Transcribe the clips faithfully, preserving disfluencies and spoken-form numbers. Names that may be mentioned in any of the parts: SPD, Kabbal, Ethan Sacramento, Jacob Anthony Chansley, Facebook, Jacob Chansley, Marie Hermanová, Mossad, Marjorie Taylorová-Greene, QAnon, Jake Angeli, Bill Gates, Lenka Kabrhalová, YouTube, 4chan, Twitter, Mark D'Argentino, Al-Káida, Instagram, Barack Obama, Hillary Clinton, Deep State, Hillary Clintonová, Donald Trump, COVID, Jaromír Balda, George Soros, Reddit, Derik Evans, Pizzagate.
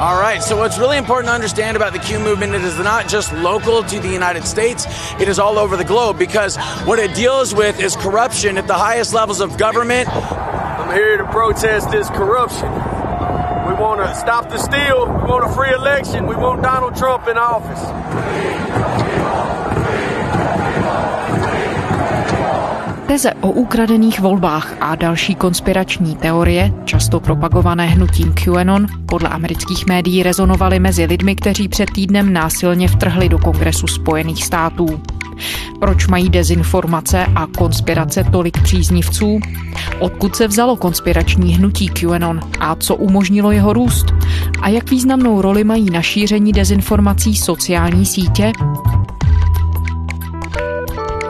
All right, so what's really important to understand about the Q movement, it is not just local to the United States, it is all over the globe, because what it deals with is corruption at the highest levels of government. I'm here to protest this corruption. We want to stop the steal, we want a free election, we want Donald Trump in office. Teze o ukradených volbách a další konspirační teorie, často propagované hnutím QAnon, podle amerických médií rezonovaly mezi lidmi, kteří před týdnem násilně vtrhli do Kongresu Spojených států. Proč mají dezinformace a konspirace tolik příznivců? Odkud se vzalo konspirační hnutí QAnon a co umožnilo jeho růst? A jak významnou roli mají na šíření dezinformací sociální sítě?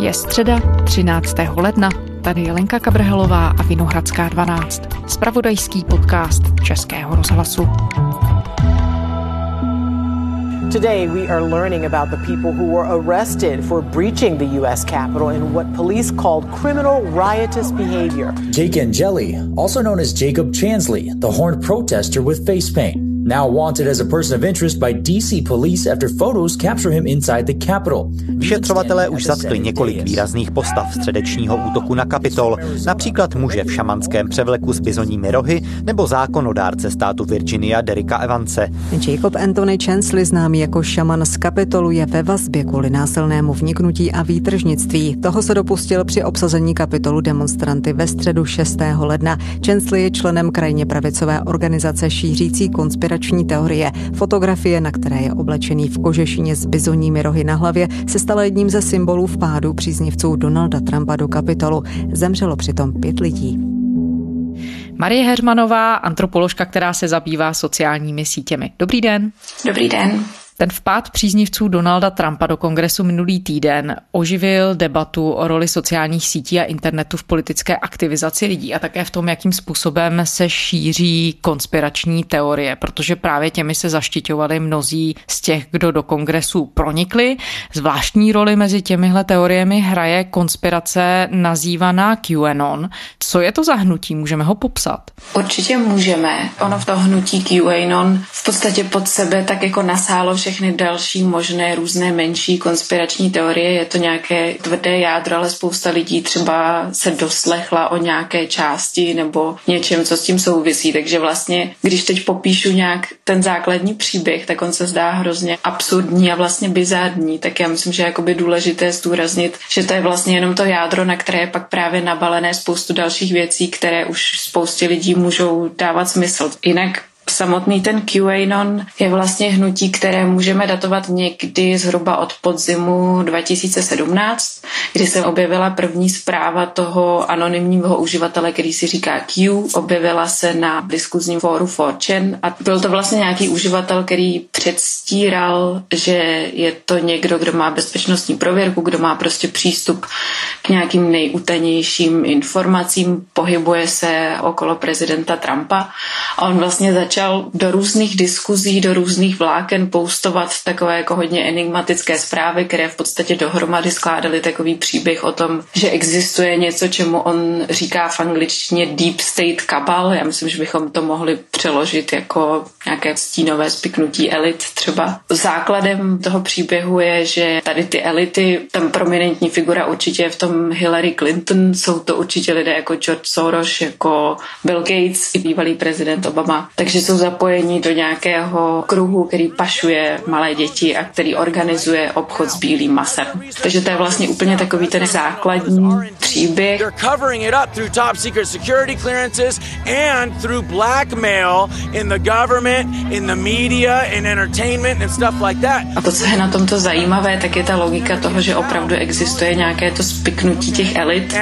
Je středa, třináctého ledna. Tady je Lenka Kabrhalová a Vinohradská dvanáct. Zpravodajský podcast Českého rozhlasu. Today we are learning about the people who were arrested for breaching the U S Capitol in what police called criminal riotous behavior. Jake Angeli, also known as Jacob Chansley, the horned protester with face paint, now wanted as a person of interest by D C police after photos capture him inside the Capitol. Vyšetřovatelé už zatkli několik výrazných postav středečního útoku na Kapitol, například muže v šamanském převleku s bizoními rohy nebo zákonodárce státu Virginia Derika Evanse. Jacob Anthony Chansley, známý jako šaman z Kapitolu, je ve vazbě kvůli násilnému vniknutí a výtržnictví. Toho se dopustil při obsazení Kapitolu demonstranty ve středu šestého ledna. Chansley je členem krajně pravicové organizace šířící konspirační teorie. Fotografie, na které je oblečený v kožešině s bizoními rohy na hlavě, se stala jedním ze symbolů vpádu příznivců Donalda Trumpa do Kapitolu. Zemřelo přitom pět lidí. Marie Hermanová, antropoložka, která se zabývá sociálními sítěmi. Dobrý den. Dobrý den. Ten vpád příznivců Donalda Trumpa do Kongresu minulý týden oživil debatu o roli sociálních sítí a internetu v politické aktivizaci lidí a také v tom, jakým způsobem se šíří konspirační teorie, protože právě těmi se zaštiťovali mnozí z těch, kdo do Kongresu pronikli. Zvláštní roli mezi těmihle teoriemi hraje konspirace nazývaná QAnon. Co je to za hnutí? Můžeme ho popsat? Určitě můžeme. Ono v to hnutí QAnon v podstatě pod sebe tak jako nasálo vše všechny další možné různé menší konspirační teorie. Je to nějaké tvrdé jádro, ale spousta lidí třeba se doslechla o nějaké části nebo něčem, co s tím souvisí. Takže vlastně, když teď popíšu nějak ten základní příběh, tak on se zdá hrozně absurdní a vlastně bizární. Tak já myslím, že je jakoby důležité zdůraznit, že to je vlastně jenom to jádro, na které je pak právě nabalené spoustu dalších věcí, které už spoustě lidí můžou dávat smysl. Jinak samotný ten QAnon je vlastně hnutí, které můžeme datovat někdy zhruba od podzimu dva tisíce sedmnáct, kdy se objevila první zpráva toho anonymního uživatele, který si říká Q. Objevila se na diskuzním fóru čtyři chan a byl to vlastně nějaký uživatel, který předstíral, že je to někdo, kdo má bezpečnostní prověrku, kdo má prostě přístup k nějakým nejutanějším informacím, pohybuje se okolo prezidenta Trumpa a on vlastně začal do různých diskuzí, do různých vláken postovat takové jako hodně enigmatické zprávy, které v podstatě dohromady skládaly takový příběh o tom, že existuje něco, čemu on říká v angličtině Deep State Kabbal. Já myslím, že bychom to mohli přeložit jako nějaké stínové spiknutí elit třeba. Základem toho příběhu je, že tady ty elity, tam prominentní figura určitě je v tom Hillary Clinton, jsou to určitě lidé jako George Soros, jako Bill Gates i bývalý prezident Obama. Takže že jsou zapojení do nějakého kruhu, který pašuje malé děti a který organizuje obchod s bílým masem. Takže to je vlastně úplně takový ten základní příběh. A to, co je na tomto zajímavé, tak je ta logika toho, že opravdu existuje nějaké to spiknutí těch elit.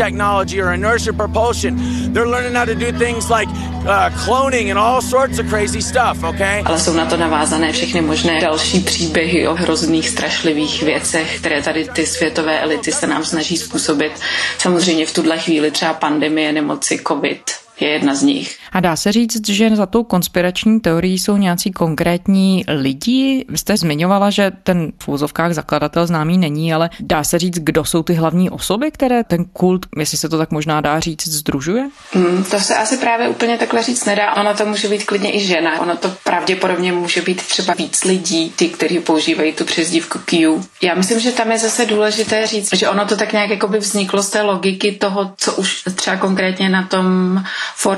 Technology or inertia propulsion. They're learning how to do things like uh, cloning and all sorts of crazy stuff, okay? Ale jsou na to navázané všechny možné další příběhy o hrozných, strašlivých věcech, které tady ty světové elity se nám snaží způsobit. Samozřejmě v tuhle chvíli třeba pandemie nemoci COVID. je jedna z nich. A dá se říct, že za tou konspirační teorií jsou nějací konkrétní lidi? Vy jste zmiňovala, že ten v úzovkách zakladatel známý není, ale dá se říct, kdo jsou ty hlavní osoby, které ten kult, jestli se to tak možná dá říct, združuje? Hmm, to se asi právě úplně takhle říct nedá. Ono to může být klidně i žena. Ono to pravděpodobně může být třeba víc lidí, ty, kteří používají tu přezdívku Q. Já myslím, že tam je zase důležité říct, že ono to tak nějak jako by vzniklo z té logiky toho, co už třeba konkrétně na tom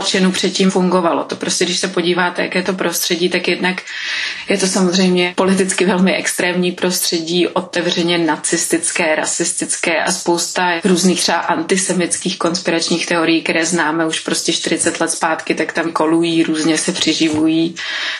čtyřčanu předtím fungovalo. To prostě, když se podíváte, jaké to prostředí, tak jednak je to samozřejmě politicky velmi extrémní prostředí, otevřeně nacistické, rasistické a spousta různých třeba antisemitských konspiračních teorií, které známe už prostě čtyřicet let zpátky, tak tam kolují, různě se přiživují.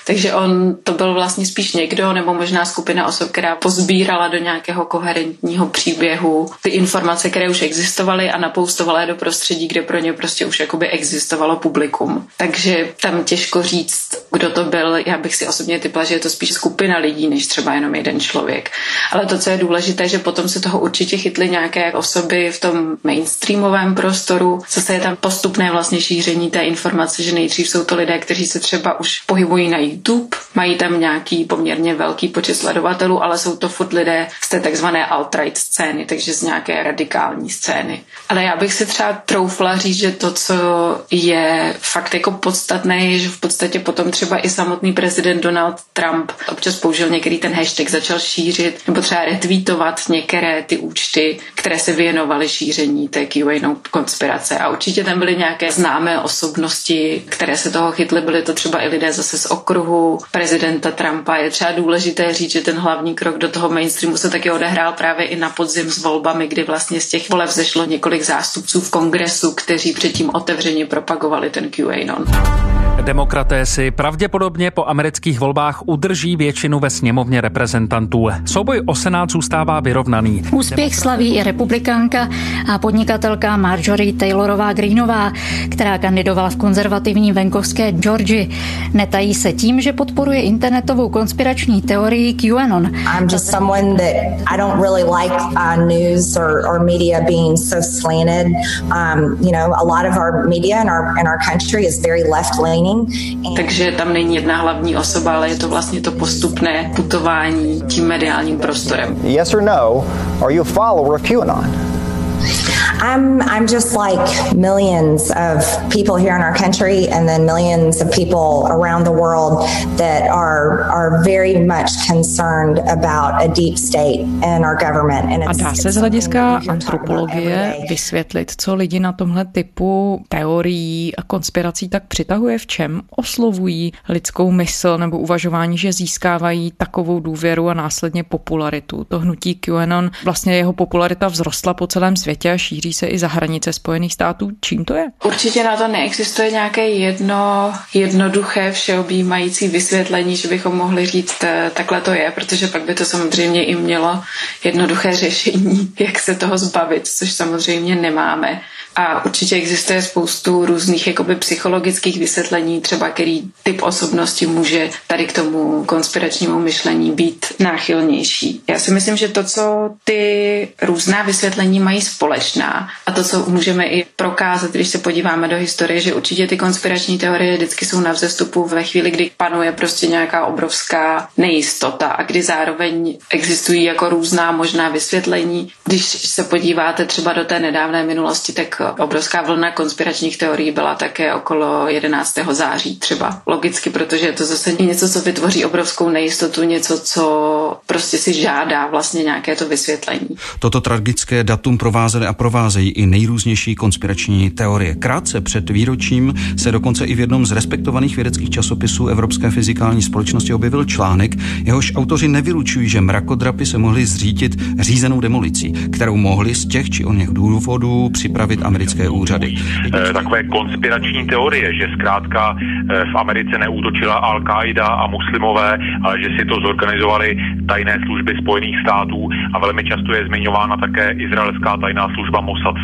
Takže on to byl vlastně spíš někdo, nebo možná skupina osob, která pozbírala do nějakého koherentního příběhu ty informace, které už existovaly a napoustovala je do prostředí, kde pro ně prostě už jakoby existovalo publikum. Takže tam těžko říct, kdo to byl. Já bych si osobně typla, že je to spíš skupina lidí, než třeba jenom jeden člověk. Ale to, co je důležité, že potom se toho určitě chytly nějaké osoby v tom mainstreamovém prostoru. Zase je tam postupné vlastně šíření té informace, že nejdřív jsou to lidé, kteří se třeba už pohybují na YouTube, mají tam nějaký poměrně velký počet sledovatelů, ale jsou to furt lidé z té takzvané alt-right scény, takže z nějaké radikální scény. Ale já bych si třeba troufla říct, že to, co je fakt jako podstatné, že v podstatě potom třeba i samotný prezident Donald Trump občas použil některý ten hashtag, začal šířit nebo třeba retweetovat některé ty účty, které se věnovaly šíření té QAnon konspirace. A určitě tam byly nějaké známé osobnosti, které se toho chytly, byly to třeba i lidé zase z okruhu prezidenta Trumpa. Je třeba důležité říct, že ten hlavní krok do toho mainstreamu se taky odehrál právě i na podzim s volbami, kdy vlastně z těch voleb zešlo několik zástupců v kongresu, kteří předtím otevřeně propagovali ten QAnon. Demokraté si pravděpodobně po amerických volbách udrží většinu ve sněmovně reprezentantů. Souboj o senát zůstává vyrovnaný. Úspěch slaví i republikánka a podnikatelka Marjorie Taylorová-Greenová, která kandidovala v konzervativní venkovské Georgii. Netají se tím, že podporuje internetovou konspirační teorii QAnon. I'm just someone that I don't really like uh, news or, or media being so slanted. Um, you know, a lot of our media and our and our country is very left-leaning. Takže tam není jedna hlavní osoba, ale je to vlastně to postupné putování tím mediálním prostorem. Yes or no, are you a follower of QAnon? I'm I'm just like millions of people here in our country and then millions of people around the world that are are very much concerned about a deep state and our government and it's. A dá se z hlediska antropologie vysvětlit, co lidi na tomhle typu teorií a konspirací tak přitahuje, v čem oslovují lidskou mysl nebo uvažování, že získávají takovou důvěru a následně popularitu. To hnutí QAnon, vlastně jeho popularita vzrostla po celém světě a šíří se i za hranice Spojených států. Čím to je? Určitě na to neexistuje nějaké jedno, jednoduché, všeobjímající vysvětlení, že bychom mohli říct, takhle to je, protože pak by to samozřejmě i mělo jednoduché řešení, jak se toho zbavit, což samozřejmě nemáme. A určitě existuje spoustu různých jakoby psychologických vysvětlení, třeba který typ osobnosti může tady k tomu konspiračnímu myšlení být náchylnější. Já si myslím, že to, co ty různá vysvětlení mají společná a to, co můžeme i prokázat, když se podíváme do historie, že určitě ty konspirační teorie vždycky jsou na vzestupu ve chvíli, kdy panuje prostě nějaká obrovská nejistota a kdy zároveň existují jako různá možná vysvětlení. Když se podíváte třeba do té nedávné minulosti, tak obrovská vlna konspiračních teorií byla také okolo jedenáctého září třeba. Logicky, protože je to zase něco, co vytvoří obrovskou nejistotu, něco, co prostě si žádá vlastně nějaké to vysvětlení. Toto tragické datum provázely a provázejí i nejrůznější konspirační teorie. Krátce před výročím se dokonce i v jednom z respektovaných vědeckých časopisů Evropské fyzikální společnosti objevil článek, jehož autoři nevylučují, že mrakodrapy se mohly zřítit řízenou demolicí, kterou mohly z těch či oněch důvodů připravit americké úřady. Takové konspirační teorie, že zkrátka v Americe neútočila Al-Káida a muslimové, ale že si to zorganizovali tajné služby Spojených států a velmi často je zmiňována také izraelská tajná služba Mossad.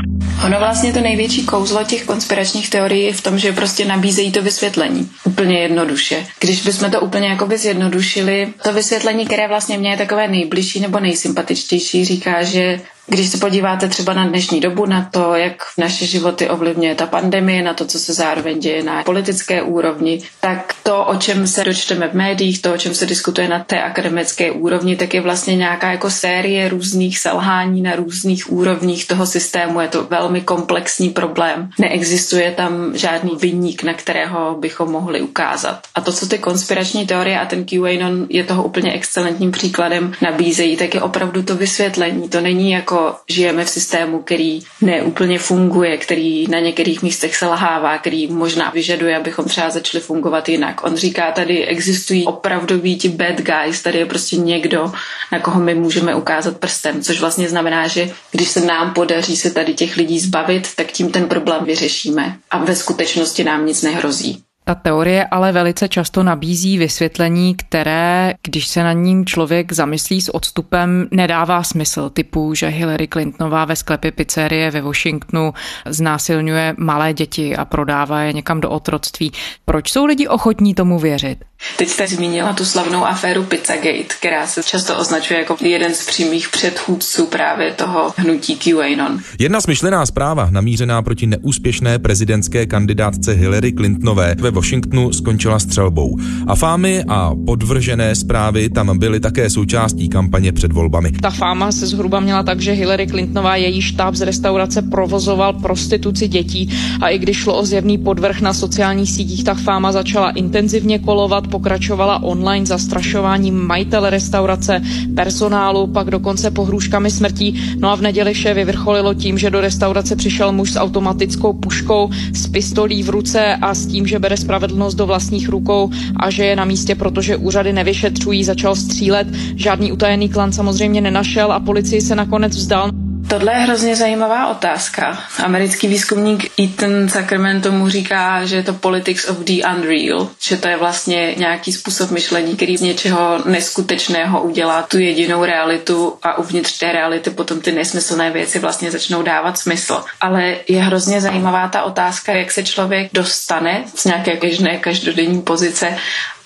Ono vlastně to největší kouzlo těch konspiračních teorií je v tom, že prostě nabízejí to vysvětlení. Úplně jednoduše. Když bychom to úplně jakoby zjednodušili, to vysvětlení, které vlastně mě je takové nejbližší nebo nejsympatičtější, říká, že Když se podíváte třeba na dnešní dobu, na to, jak v naše životy ovlivňuje ta pandemie, na to, co se zároveň děje na politické úrovni, tak to, o čem se dočteme v médiích, to, o čem se diskutuje na té akademické úrovni, tak je vlastně nějaká jako série různých selhání na různých úrovních toho systému. Je to velmi komplexní problém. Neexistuje tam žádný viník, na kterého bychom mohli ukázat. A to, co ty konspirační teorie a ten QAnon je toho úplně excelentním příkladem nabízejí, tak je opravdu to vysvětlení. To není jako žijeme v systému, který neúplně funguje, který na některých místech selhává, který možná vyžaduje, abychom třeba začali fungovat jinak. On říká, tady existují opravdoví ti bad guys, tady je prostě někdo, na koho my můžeme ukázat prstem, což vlastně znamená, že když se nám podaří se tady těch lidí zbavit, tak tím ten problém vyřešíme a ve skutečnosti nám nic nehrozí. Ta teorie ale velice často nabízí vysvětlení, které, když se nad ním člověk zamyslí s odstupem, nedává smysl, typu, že Hillary Clintonová ve sklepě pizzerie ve Washingtonu znásilňuje malé děti a prodává je někam do otroctví. Proč jsou lidi ochotní tomu věřit? Teď jste zmínila tu slavnou aféru Pizzagate, která se často označuje jako jeden z přímých předchůdců právě toho hnutí QAnon. Jedna smyšlená zpráva namířená proti neúspěšné prezidentské kandidátce Hillary Clintonové ve Washingtonu skončila střelbou. A fámy a podvržené zprávy tam byly také součástí kampaně před volbami. Ta fáma se zhruba měla tak, že Hillary Clintonová, její štáb z restaurace provozoval prostituci dětí a i když šlo o zjevný podvrh na sociálních sítích, tak fáma začala intenzivně kolovat, pokračovala online zastrašováním majitele restaurace, personálu, pak dokonce pohrůžkami smrtí. No a v neděli vše vyvrcholilo tím, že do restaurace přišel muž s automatickou puškou, s pistolí v ruce a s tím, že bere spravedlnost do vlastních rukou a že je na místě, protože úřady nevyšetřují, začal střílet. Žádný utajený klan samozřejmě nenašel a policii se nakonec vzdal. Tohle je hrozně zajímavá otázka. Americký výzkumník Ethan Sacramento mu říká, že je to politics of the unreal, že to je vlastně nějaký způsob myšlení, který z něčeho neskutečného udělá tu jedinou realitu a uvnitř té reality potom ty nesmyslné věci vlastně začnou dávat smysl. Ale je hrozně zajímavá ta otázka, jak se člověk dostane z nějaké běžné každodenní pozice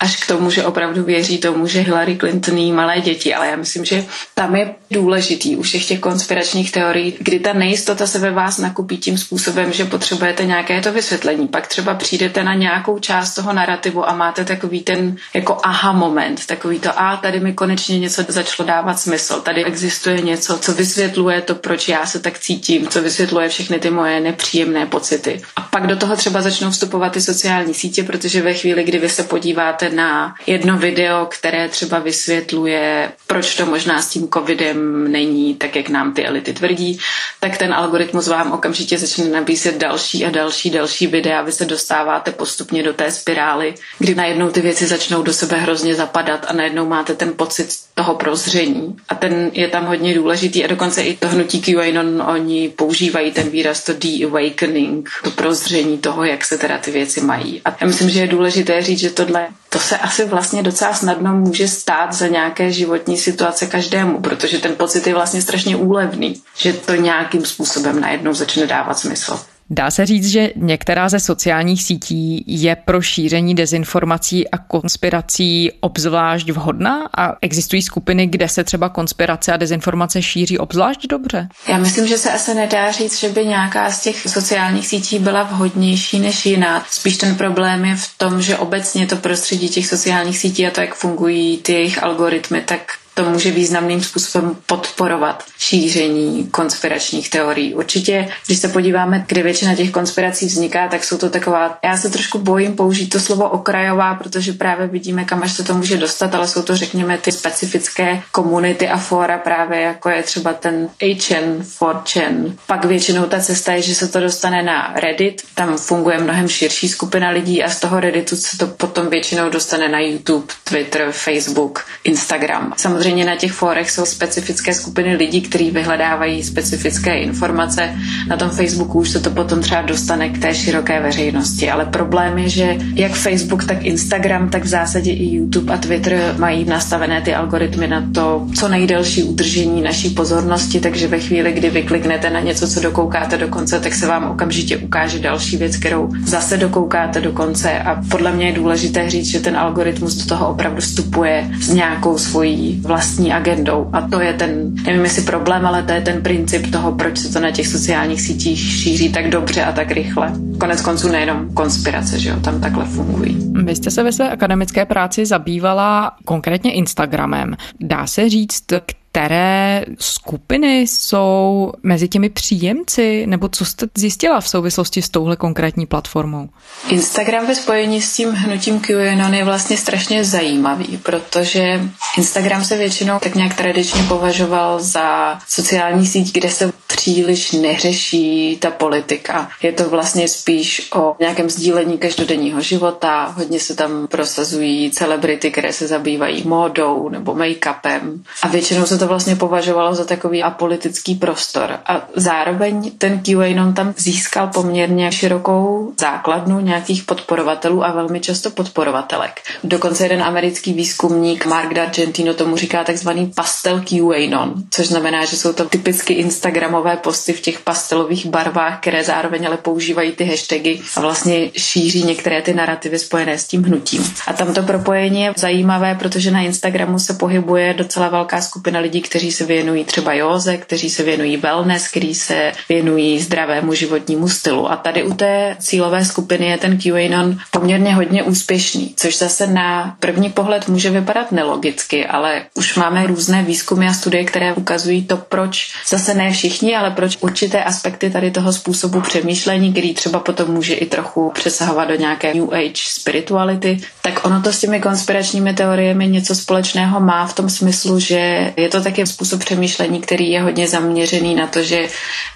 až k tomu, že opravdu věří tomu, že Hillary Clinton jí malé děti. Ale já myslím, že tam je důležitý u všech těch konspiračních teorií, kdy ta nejistota se ve vás nakupí tím způsobem, že potřebujete nějaké to vysvětlení. Pak třeba přijdete na nějakou část toho narrativu a máte takový ten jako aha moment, takový to a tady mi konečně něco začalo dávat smysl. Tady existuje něco, co vysvětluje to, proč já se tak cítím, co vysvětluje všechny ty moje nepříjemné pocity. A pak do toho třeba začnou vstupovat i sociální sítě, protože ve chvíli, kdy vy se podíváte na jedno video, které třeba vysvětluje, proč to možná s tím covidem není tak, jak nám ty elity tvrdí, tak ten algoritmus vám okamžitě začne nabízet další a další, další videa a vy se dostáváte postupně do té spirály, kdy najednou ty věci začnou do sebe hrozně zapadat a najednou máte ten pocit toho prozření. A ten je tam hodně důležitý a dokonce i to hnutí QAnon, oni používají ten výraz to de-awakening, to prozření toho, jak se teda ty věci mají. A já myslím, že je důležité říct, že tohle To se asi vlastně docela snadno může stát za nějaké životní situace každému, protože ten pocit je vlastně strašně úlevný, že to nějakým způsobem najednou začne dávat smysl. Dá se říct, že některá ze sociálních sítí je pro šíření dezinformací a konspirací obzvlášť vhodná a existují skupiny, kde se třeba konspirace a dezinformace šíří obzvlášť dobře? Já myslím, že se asi nedá říct, že by nějaká z těch sociálních sítí byla vhodnější než jiná. Spíš ten problém je v tom, že obecně to prostředí těch sociálních sítí a to, jak fungují ty jejich algoritmy, tak to může významným způsobem podporovat šíření konspiračních teorií. Určitě, když se podíváme, kde většina těch konspirací vzniká, tak jsou to taková, já se trošku bojím použít to slovo okrajová, protože právě vidíme, kam až se to může dostat, ale jsou to, řekněme, ty specifické komunity a fóra právě, jako je třeba ten eight chan, four chan. Pak většinou ta cesta je, že se to dostane na Reddit, tam funguje mnohem širší skupina lidí a z toho Redditu se to potom většinou dostane na YouTube, Twitter, Facebook, Instagram. Samozřejmě Samozřejmě na těch fórech jsou specifické skupiny lidí, kteří vyhledávají specifické informace. Na tom Facebooku už se to potom třeba dostane k té široké veřejnosti. Ale problém je, že jak Facebook, tak Instagram, tak v zásadě i YouTube a Twitter mají nastavené ty algoritmy na to, co nejdelší udržení naší pozornosti, takže ve chvíli, kdy vykliknete na něco, co dokoukáte do konce, tak se vám okamžitě ukáže další věc, kterou zase dokoukáte do konce. A podle mě je důležité říct, že ten algoritmus do toho opravdu vstupuje s nějakou svojí vlastní agendou. A to je ten, nevím jestli problém, ale to je ten princip toho, proč se to na těch sociálních sítích šíří tak dobře a tak rychle. Konec konců nejenom konspirace, že jo, tam takhle fungují. Vy jste se ve své akademické práci zabývala konkrétně Instagramem. Dá se říct, které skupiny jsou mezi těmi příjemci, nebo co jste zjistila v souvislosti s touhle konkrétní platformou? Instagram ve spojení s tím hnutím QAnon je vlastně strašně zajímavý, protože Instagram se většinou tak nějak tradičně považoval za sociální síť, kde se příliš neřeší ta politika. Je to vlastně spíš o nějakém sdílení každodenního života, hodně se tam prosazují celebrity, které se zabývají módou nebo make-upem a většinou se to vlastně považovalo za takový apolitický prostor. A zároveň ten QAnon tam získal poměrně širokou základnu nějakých podporovatelů a velmi často podporovatelek. Dokonce jeden americký výzkumník Mark D'Argentino tomu říká takzvaný pastel QAnon, což znamená, že jsou to typicky instagramové posty v těch pastelových barvách, které zároveň ale používají ty hashtagy a vlastně šíří některé ty narrativy spojené s tím hnutím. A tam to propojení je zajímavé, protože na Instagramu se pohybuje docela velká skupina na lidí, kteří se věnují třeba józe, kteří se věnují wellness, kteří se věnují zdravému životnímu stylu. A tady u té cílové skupiny je ten QAnon poměrně hodně úspěšný, což zase na první pohled může vypadat nelogicky, ale už máme různé výzkumy a studie, které ukazují to, proč zase ne všichni, ale proč určité aspekty tady toho způsobu přemýšlení, který třeba potom může i trochu přesahovat do nějaké New Age spirituality, tak ono to s těmi konspiračními teoriemi něco společného má v tom smyslu, že je to taky způsob přemýšlení, který je hodně zaměřený na to, že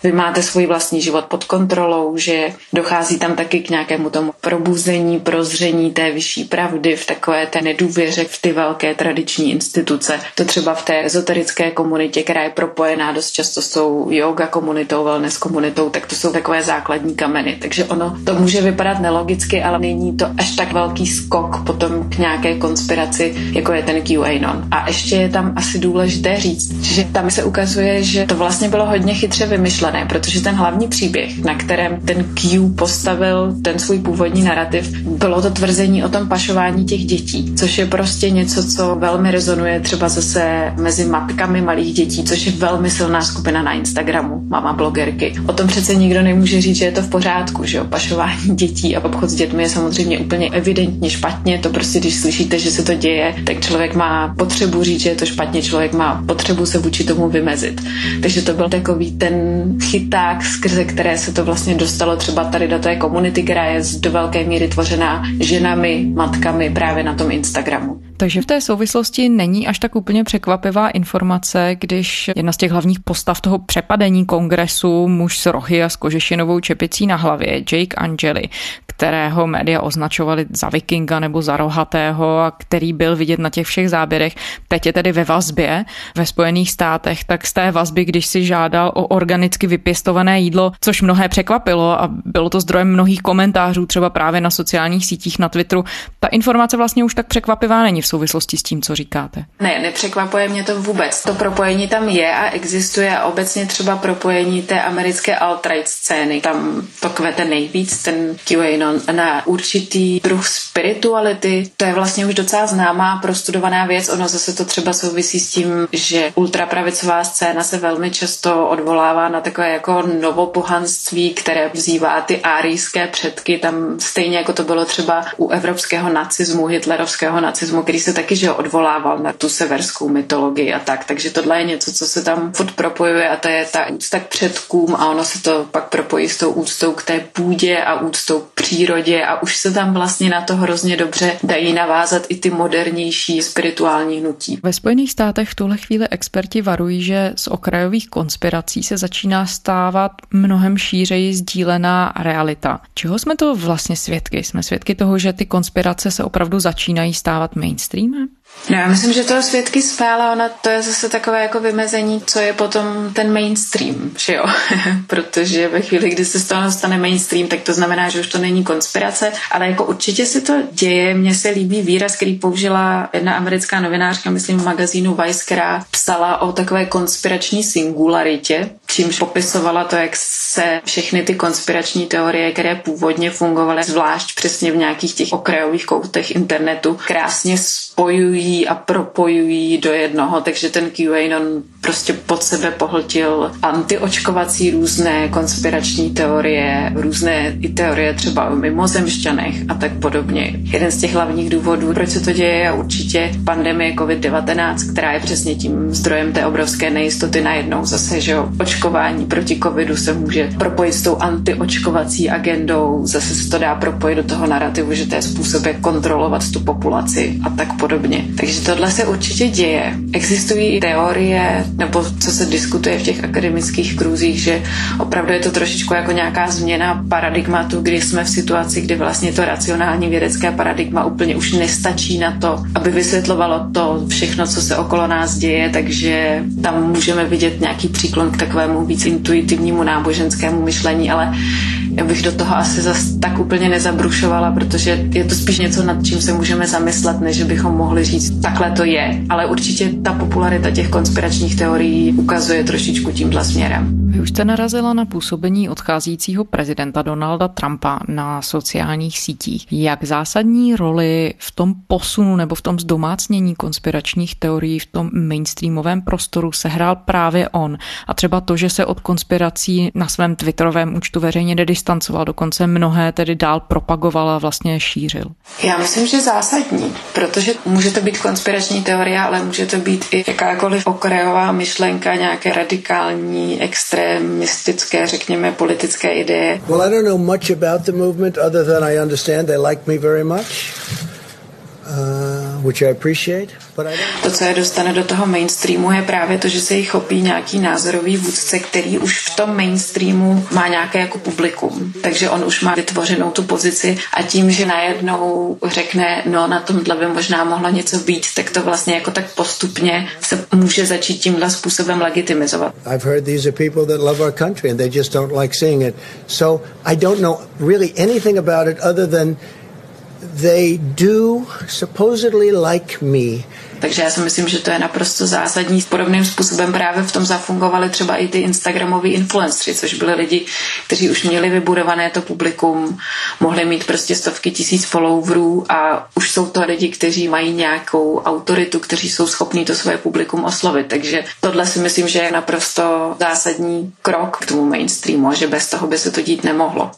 vy máte svůj vlastní život pod kontrolou, že dochází tam taky k nějakému tomu probuzení, prozření té vyšší pravdy, v takové té nedůvěře v ty velké tradiční instituce. To třeba v té ezoterické komunitě, která je propojená dost často s tou yoga komunitou, wellness komunitou, tak to jsou takové základní kameny. Takže ono to může vypadat nelogicky, ale není to až tak velký skok potom k nějaké konspiraci, jako je ten QAnon. A ještě je tam asi důležité říct, že tam se ukazuje, že to vlastně bylo hodně chytře vymyšlené, protože ten hlavní příběh, na kterém ten Q postavil ten svůj původní narrativ, bylo to tvrzení o tom pašování těch dětí, což je prostě něco, co velmi rezonuje třeba zase mezi matkami malých dětí, což je velmi silná skupina na Instagramu, mama blogerky. O tom přece nikdo nemůže říct, že je to v pořádku, že jo, pašování dětí a obchod s dětmi je samozřejmě úplně evidentně špatně, to prostě když slyšíte, že se to děje, tak člověk má potřebu říct, že je to špatně, člověk má a potřebu se vůči tomu vymezit. Takže to byl takový ten chyták, skrze které se to vlastně dostalo třeba tady do té komunity, která je do velké míry tvořená ženami, matkami právě na tom Instagramu. Takže v té souvislosti není až tak úplně překvapivá informace, když jedna z těch hlavních postav toho přepadení kongresu, muž s rohy a s kožešinovou čepicí na hlavě, Jake Angeli, kterého média označovali za vikinga nebo za rohatého a který byl vidět na těch všech záběrech, teď je tedy ve vazbě ve Spojených státech, tak z té vazby, když si žádal o organicky vypěstované jídlo, což mnohé překvapilo a bylo to zdrojem mnohých komentářů, třeba právě na sociálních sítích, na Twitteru, ta informace vlastně už tak překvapivá není v souvislosti s tím, co říkáte. Ne, nepřekvapuje mě to vůbec. To propojení tam je a existuje a obecně třeba propojení té americké alt-right scény. Tam to kvete nejvíc, ten QAnon na určitý druh spirituality. To je vlastně už docela známá, prostudovaná věc. Ono zase to třeba souvisí s tím, že ultrapravicová scéna se velmi často odvolává na takové jako novopohanství, které vzývá ty árijské předky, tam stejně jako to bylo třeba u evropského nacismu, hitlerovského nacismu, který se taky že odvolával na tu severskou mytologii a tak. Takže tohle je něco, co se tam furt propojuje a to je ta úcta k předkům a ono se to pak propojí s tou úctou k té půdě a úctou k přírodě a už se tam vlastně na to hrozně dobře dají navázat i ty modernější spirituální hnutí. Ve Spojených státech v tuhle chvíli experti varují, že z okrajových konspirací se začíná stávat mnohem šířeji sdílená realita. Čeho jsme to vlastně svědky? Jsme svědky toho, že ty konspirace se opravdu začínají stávat mainstreamem? No já myslím, že toho svědky jsme, ale ona to je zase takové jako vymezení, co je potom ten mainstream, že jo? Protože ve chvíli, kdy se z toho stane mainstream, tak to znamená, že už to není konspirace, ale jako určitě se to děje. Mně se líbí výraz, který použila jedna americká novinářka, myslím v magazínu Vice, která psala o takové konspirační singularitě, čímž popisovala to, jak se všechny ty konspirační teorie, které původně fungovaly, zvlášť přesně v nějakých těch okrajových koutech internetu, krásně spojují směšují a propojují do jednoho, takže ten QAnon prostě pod sebe pohltil antiočkovací různé konspirační teorie, různé i teorie třeba o mimozemšťanech a tak podobně. Jeden z těch hlavních důvodů, proč se to děje, je určitě pandemie covid devatenáct, která je přesně tím zdrojem té obrovské nejistoty najednou zase, že očkování proti covidu se může propojit s tou antiočkovací agendou, zase se to dá propojit do toho narrativu, že to je způsob, jak kontrolovat tu populaci a tak podobně. Takže tohle se určitě děje. Existují i teorie, nebo co se diskutuje v těch akademických kruzích, že opravdu je to trošičku jako nějaká změna paradigmatu, kdy jsme v situaci, kdy vlastně to racionální vědecké paradigma úplně už nestačí na to, aby vysvětlovalo to všechno, co se okolo nás děje, takže tam můžeme vidět nějaký příklon k takovému víc intuitivnímu náboženskému myšlení, ale já bych do toho asi zase tak úplně nezabrušovala, protože je to spíš něco, nad čím se můžeme zamyslet, než bychom mohli říct, takhle to je. Ale určitě ta popularita těch konspiračních teorií ukazuje trošičku tímhle směrem. Vy už jste narazila na působení odcházícího prezidenta Donalda Trumpa na sociálních sítích. Jak zásadní roli v tom posunu nebo v tom zdomácnění konspiračních teorií v tom mainstreamovém prostoru sehrál právě on? A třeba to, že se od konspirací na svém twitterovém účtu veřejně nedistancoval, dokonce mnohé tedy dál propagoval a vlastně šířil. Já myslím, že zásadní, protože může to být konspirační teorie, ale může to být i jakákoliv okrajová myšlenka, nějaké radikální extrém, mystické, řekněme, politické ideje. Well, I don't know much about the movement other than I understand they like me very much. Uh, which I appreciate, but I don't... To, co je dostane do toho mainstreamu, je právě to, že se jich chopí nějaký názorový vůdce, který už v tom mainstreamu má nějaké jako publikum. Takže on už má vytvořenou tu pozici a tím, že najednou řekne, no na tomhle by možná mohlo něco být, tak to vlastně jako tak postupně se může začít tímhle způsobem legitimizovat. I've heard these are people that love our country and they just don't like seeing it. So I don't know really anything about it other than they do supposedly like me. Takže já si myslím, že to je naprosto zásadní. Podobným způsobem právě v tom zafungovaly třeba i ty instagramoví influenceři, což byli lidi, kteří už měli vybudované to publikum, mohli mít prostě stovky tisíc followerů a už jsou to lidi, kteří mají nějakou autoritu, kteří jsou schopní to svoje publikum oslovit. Takže tohle si myslím, že je naprosto zásadní krok k tomu mainstreamu, že bez toho by se to dít nemohlo.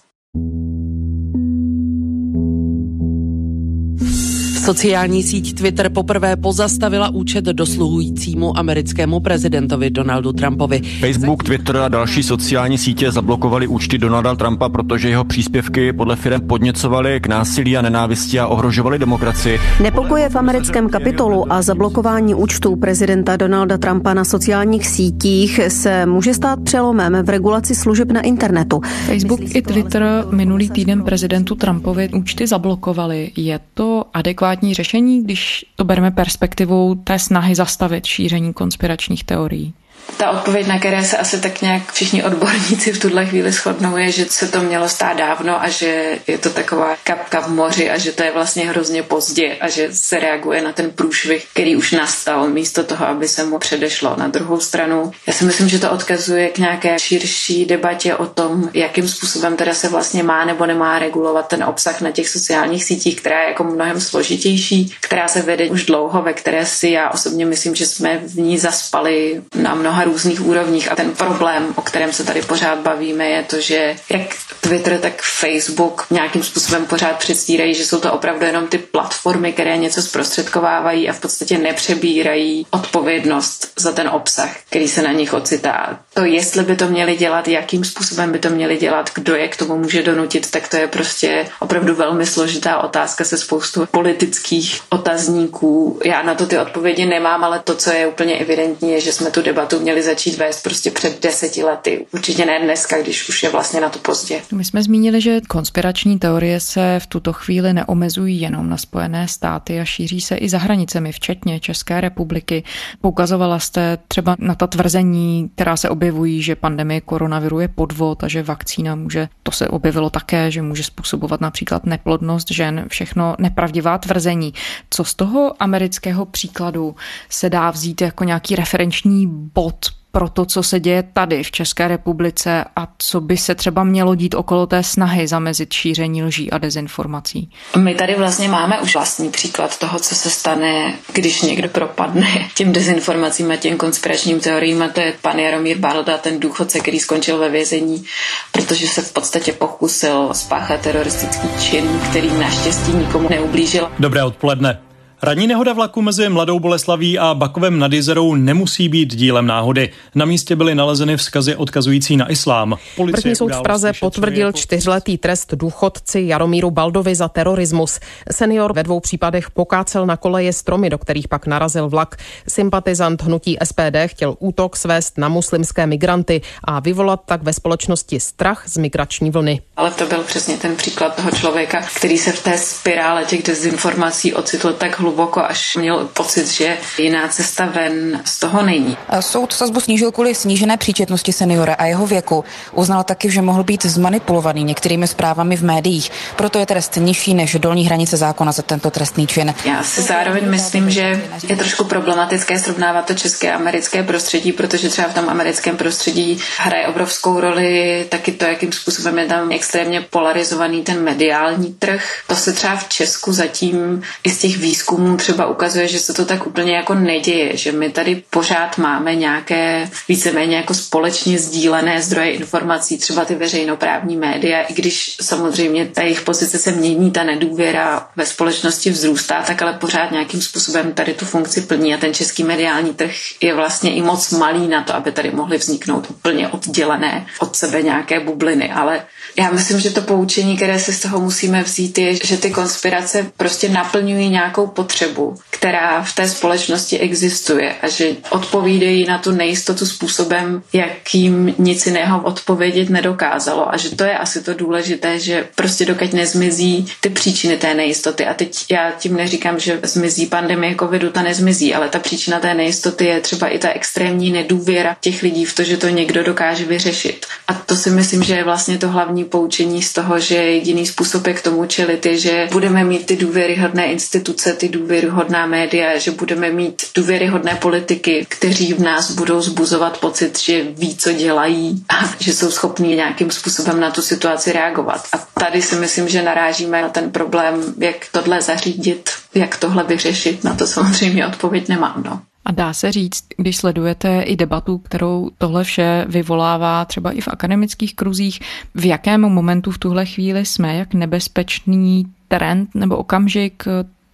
Sociální síť Twitter poprvé pozastavila účet dosluhujícímu americkému prezidentovi Donaldu Trumpovi. Facebook, Twitter a další sociální sítě zablokovaly účty Donalda Trumpa, protože jeho příspěvky podle firem podněcovaly k násilí a nenávisti a ohrožovaly demokracii. Nepokoje v americkém Kapitolu a zablokování účtů prezidenta Donalda Trumpa na sociálních sítích se může stát přelomem v regulaci služeb na internetu. Facebook i Twitter minulý týden prezidentu Trumpovi účty zablokovaly. Je to adekvátní řešení, když to bereme perspektivou té snahy zastavit šíření konspiračních teorií? Ta odpověď, na které se asi tak nějak všichni odborníci v tuhle chvíli shodnou, je, že se to mělo stát dávno a že je to taková kapka v moři a že to je vlastně hrozně pozdě a že se reaguje na ten průšvih, který už nastal, místo toho, aby se mu předešlo. Na druhou stranu, já si myslím, že to odkazuje k nějaké širší debatě o tom, jakým způsobem teda se vlastně má nebo nemá regulovat ten obsah na těch sociálních sítích, která je jako mnohem složitější, která se vede už dlouho, ve které si já osobně myslím, že jsme v ní zaspali na mnoho různých úrovních a ten problém, o kterém se tady pořád bavíme, je to, že jak Twitter, tak Facebook nějakým způsobem pořád předstírají, že jsou to opravdu jenom ty platformy, které něco zprostředkovávají a v podstatě nepřebírají odpovědnost za ten obsah, který se na nich ocitá. To, jestli by to měli dělat, jakým způsobem by to měli dělat, kdo je k tomu může donutit, tak to je prostě opravdu velmi složitá otázka se spoustou politických otazníků. Já na to ty odpovědi nemám, ale to, co je úplně evidentní, je, že jsme tu debatu měli začít vést prostě před deseti lety. Určitě ne dneska, když už je vlastně na to pozdě. My jsme zmínili, že konspirační teorie se v tuto chvíli neomezují jenom na Spojené státy a šíří se i za hranicemi, včetně České republiky. Poukazovala jste třeba na ta tvrzení, která se objevují, že pandemie koronaviru je podvod a že vakcína může, to se objevilo také, že může způsobovat například neplodnost žen, všechno nepravdivá tvrzení. Co z toho amerického příkladu se dá vzít jako nějaký referenční bod pro to, co se děje tady v České republice a co by se třeba mělo dít okolo té snahy zamezit šíření lží a dezinformací? My tady vlastně máme už vlastní příklad toho, co se stane, když někdo propadne těm dezinformacím a těm konspiračním teoriím, a to je pan Jaromír Balda, ten důchodce, který skončil ve vězení, protože se v podstatě pokusil spáchat teroristický čin, který naštěstí nikomu neublížil. Dobré odpoledne. Ranní nehoda vlaku mezi Mladou Boleslaví a Bakovem nad Jizerou nemusí být dílem náhody. Na místě byly nalezeny vzkazy odkazující na islám. Vrchní soud v Praze potvrdil čtyřletý trest důchodci Jaromíru Baldovi za terorismus. Senior ve dvou případech pokácel na koleje stromy, do kterých pak narazil vlak. Sympatizant hnutí S P D chtěl útok svést na muslimské migranty a vyvolat tak ve společnosti strach z migrační vlny. Ale to byl přesně ten příklad toho člověka, který se v té spirále těch dezinformací ocitl tak hluboko, až měl pocit, že jiná cesta ven z toho není. Soud sazbu snížil kvůli snížené příčetnosti seniora a jeho věku. Uznal taky, že mohl být zmanipulovaný některými zprávami v médiích. Proto je trest nižší než dolní hranice zákona za tento trestný čin. Já si zároveň myslím, že je trošku problematické srovnávat to české a americké prostředí, protože třeba v tom americkém prostředí hraje obrovskou roli taky to, jakým způsobem je tam extrémně polarizovaný ten mediální trh. To se třeba v Česku zatím i z těch výzkumů třeba ukazuje, že se to tak úplně jako neděje, že my tady pořád máme nějaké víceméně jako společně sdílené zdroje informací, třeba ty veřejnoprávní média, i když samozřejmě ta jejich pozice se mění, ta nedůvěra ve společnosti vzrůstá, tak ale pořád nějakým způsobem tady tu funkci plní a ten český mediální trh je vlastně i moc malý na to, aby tady mohly vzniknout úplně oddělené od sebe nějaké bubliny, ale já myslím, že to poučení, které si z toho musíme vzít, je, že ty konspirace prostě naplňují nějakou potřebu, která v té společnosti existuje a že odpovídají na tu nejistotu způsobem, jakým nic jiného odpovědět nedokázalo. A že to je asi to důležité, že prostě dokud nezmizí ty příčiny té nejistoty. A teď já tím neříkám, že zmizí pandemie covidu, ta nezmizí, ale ta příčina té nejistoty je třeba i ta extrémní nedůvěra těch lidí v to, že to někdo dokáže vyřešit. A to si myslím, že je vlastně to hlavní poučení z toho, že jediný způsob, jak tomu čelit, je, že budeme mít ty důvěryhodné instituce, ty důvěryhodná média, že budeme mít důvěryhodné politiky, kteří v nás budou zbuzovat pocit, že ví, co dělají a že jsou schopní nějakým způsobem na tu situaci reagovat. A tady si myslím, že narážíme na ten problém, jak tohle zařídit, jak tohle vyřešit. Na to samozřejmě odpověď nemám, no. A dá se říct, když sledujete i debatu, kterou tohle vše vyvolává třeba i v akademických kruzích, v jakém momentu v tuhle chvíli jsme, jak nebezpečný trend nebo okamžik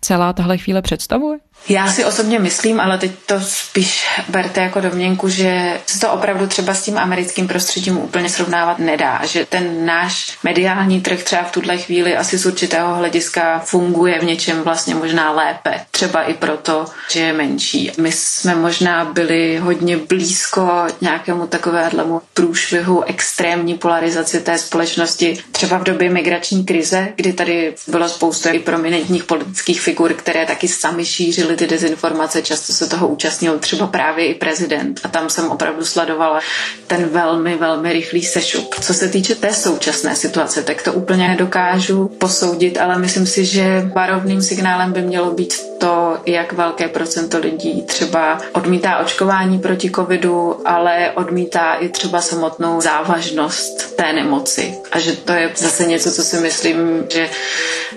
celá tahle chvíle představuje? Já si osobně myslím, ale teď to spíš berte jako domněnku, že se to opravdu třeba s tím americkým prostředím úplně srovnávat nedá, že ten náš mediální trh třeba v tuhle chvíli asi z určitého hlediska funguje v něčem vlastně možná lépe, třeba i proto, že je menší. My jsme možná byli hodně blízko nějakému takovému průšvihu extrémní polarizaci té společnosti, třeba v době migrační krize, kdy tady bylo spousta i prominentních politických figur, které taky sami šířily ty dezinformace, často se toho účastnil třeba právě i prezident a tam jsem opravdu sledovala ten velmi, velmi rychlý sešup. Co se týče té současné situace, tak to úplně nedokážu posoudit, ale myslím si, že varovným signálem by mělo být to, jak velké procento lidí třeba odmítá očkování proti covidu, ale odmítá i třeba samotnou závažnost té nemoci. A že to je zase něco, co si myslím, že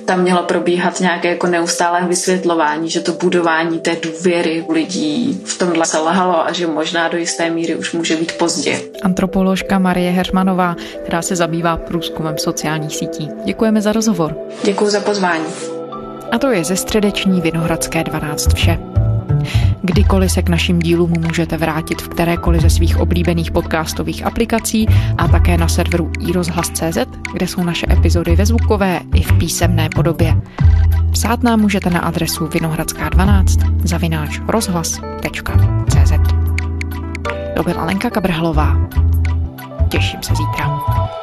tam mělo probíhat nějaké jako neustálé vysvětlování, že to budování té důvěry lidí v tomhle selhalo a že možná do jisté míry už může být pozdě. Antropoložka Marie Hermanová, která se zabývá průzkumem sociálních sítí. Děkujeme za rozhovor. Děkuji za pozvání. A to je ze středeční Vinohradské dvanáct vše. Kdykoliv se k našim dílům můžete vrátit v kterékoliv ze svých oblíbených podcastových aplikací a také na serveru i rozhlas tečka cé zet, kde jsou naše epizody ve zvukové i v písemné podobě. Psát nám můžete na adresu vinohradská dvanáct zavináč rozhlas tečka cé zet. To byla Lenka Kabrhalová. Těším se zítra.